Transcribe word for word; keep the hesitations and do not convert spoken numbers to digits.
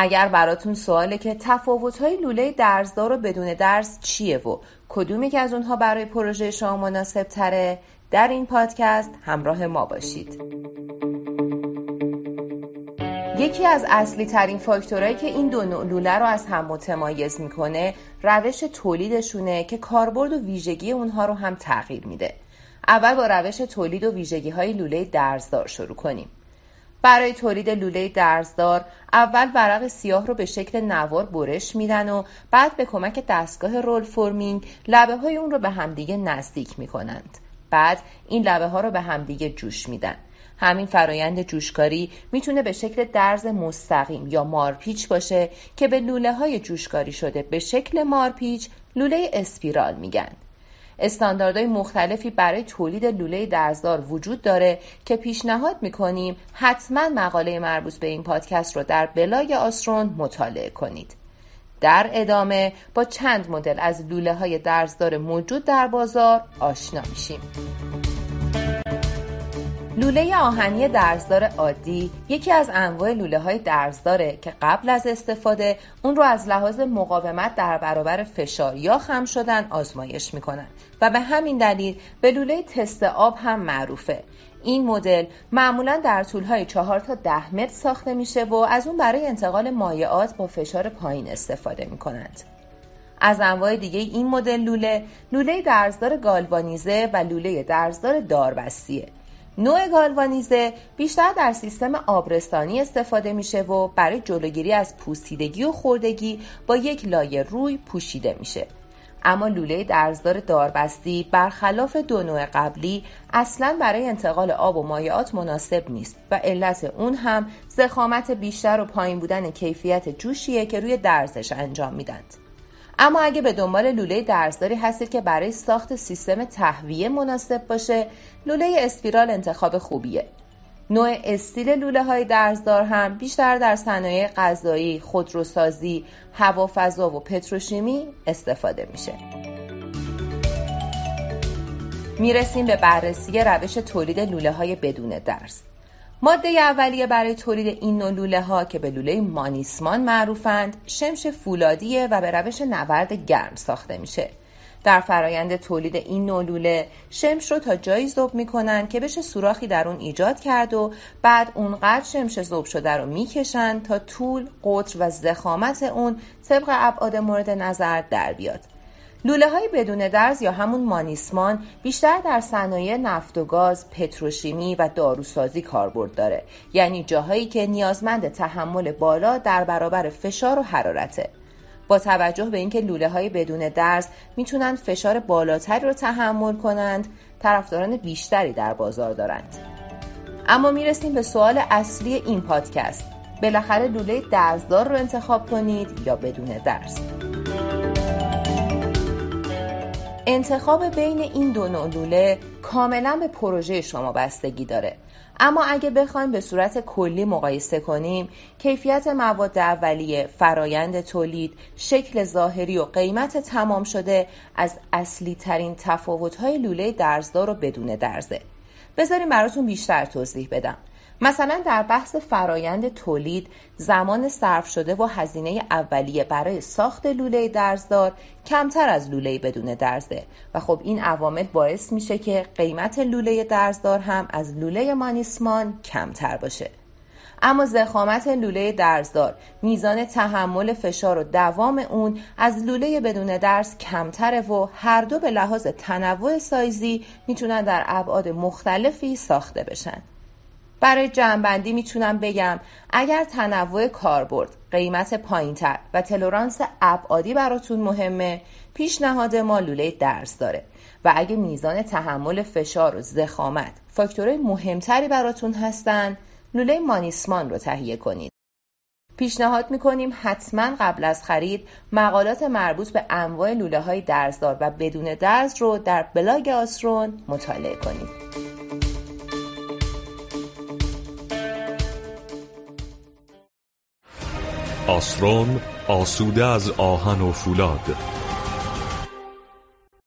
اگر براتون سواله که تفاوت‌های لوله درزدار و بدون درز چیه و کدومی که از اونها برای پروژه شما مناسب تره، در این پادکست همراه ما باشید. یکی از اصلی ترین فاکتورهایی که این دو نوع لوله رو از هم متمایز میکنه روش تولیدشونه که کاربرد و ویژگی اونها رو هم تغییر میده. اول با روش تولید و ویژگی های لوله درزدار شروع کنیم. برای تولید لوله درزدار اول ورق سیاه رو به شکل نوار برش میدن و بعد به کمک دستگاه رول فرمینگ لبه های اون رو به همدیگه نزدیک میکنند. بعد این لبه ها رو به همدیگه جوش میدن. همین فرایند جوشکاری میتونه به شکل درز مستقیم یا مارپیچ باشه که به لوله های جوشکاری شده به شکل مارپیچ لوله اسپیرال میگن. استانداردهای مختلفی برای تولید لوله درزدار وجود داره که پیشنهاد میکنیم حتما مقاله مربوط به این پادکست رو در بلاگ آسرون مطالعه کنید. در ادامه با چند مدل از لوله های درزدار موجود در بازار آشنا میشیم. لوله آهنی درزدار عادی یکی از انواع لوله های درزداره که قبل از استفاده اون رو از لحاظ مقاومت در برابر فشار یا خم شدن آزمایش میکنن و به همین دلیل به لوله تست آب هم معروفه. این مدل معمولا در طولهای چهار تا ده متر ساخته میشه و از اون برای انتقال مایعات با فشار پایین استفاده میکنند. از انواع دیگه این مدل لوله، لوله درزدار گالوانیزه و لوله درزدار داربستیه. نوع گالوانیزه بیشتر در سیستم آبرسانی استفاده میشه و برای جلوگیری از پوسیدگی و خوردگی با یک لایه روی پوشیده میشه. اما لوله درزدار داربستی برخلاف دو نوع قبلی اصلاً برای انتقال آب و مایعات مناسب نیست و علت اون هم ضخامت بیشتر و پایین بودن کیفیت جوشیه که روی درزش انجام میدند. اما اگه به دنبال لوله درزداری هستید که برای ساخت سیستم تهویه مناسب باشه، لوله اسپیرال انتخاب خوبیه. نوع استیل لوله های درزدار هم بیشتر در صنایع غذایی، خودروسازی، هوافضا و پتروشیمی استفاده میشه. میرسیم به بررسی روش تولید لوله های بدون درز. ماده اولیه برای تولید این نوع لوله ها که به لوله مانیسمان معروفند، شمش فولادیه و به روش نورد گرم ساخته میشه. در فرایند تولید این نوع لوله، شمش رو تا جایی ذوب میکنن که بشه سوراخی در اون ایجاد کرد و بعد اونقدر شمش ذوب شده رو میکشن تا طول، قطر و ضخامت اون طبق ابعاد مورد نظر در بیاد. لوله های بدون درز یا همون مانیسمان بیشتر در صنایع نفت و گاز، پتروشیمی و داروسازی کاربرد داره، یعنی جاهایی که نیازمند تحمل بالا در برابر فشار و حرارته. با توجه به اینکه لوله های بدون درز میتونن فشار بالاتری رو تحمل کنند، طرفداران بیشتری در بازار دارند. اما میرسیم به سوال اصلی این پادکست. بالاخره لوله درزدار رو انتخاب کنید یا بدون درز؟ انتخاب بین این دو نوع لوله کاملا به پروژه شما بستگی داره. اما اگه بخوایم به صورت کلی مقایسه کنیم، کیفیت مواد اولیه، فرایند تولید، شکل ظاهری و قیمت تمام شده از اصلی ترین تفاوت‌های لوله درزدار و بدون درزه. بذاریم براتون بیشتر توضیح بدم. مثلا در بحث فرایند تولید، زمان صرف شده و هزینه اولیه برای ساخت لوله درزدار کمتر از لوله بدون درزه و خب این عوامل باعث میشه که قیمت لوله درزدار هم از لوله مانیسمان کمتر باشه. اما ضخامت لوله درزدار، میزان تحمل فشار و دوام اون از لوله بدون درز کمتره و هر دو به لحاظ تنوع سایزی میتونن در ابعاد مختلفی ساخته بشن. برای جمع‌بندی میتونم بگم اگر تنوع کاربرد، قیمت پایین‌تر و تلورانس ابعادی براتون مهمه، پیشنهاد ما لوله درزداره و اگه میزان تحمل فشار و ضخامت فاکتورهای مهمتری براتون هستن، لوله مانیسمان رو تهیه کنید. پیشنهاد میکنیم حتما قبل از خرید مقالات مربوط به انواع لوله‌های درزدار و بدون درز رو در بلاگ آسرون مطالعه کنید. آسرون، آسوده از آهن و فولاد.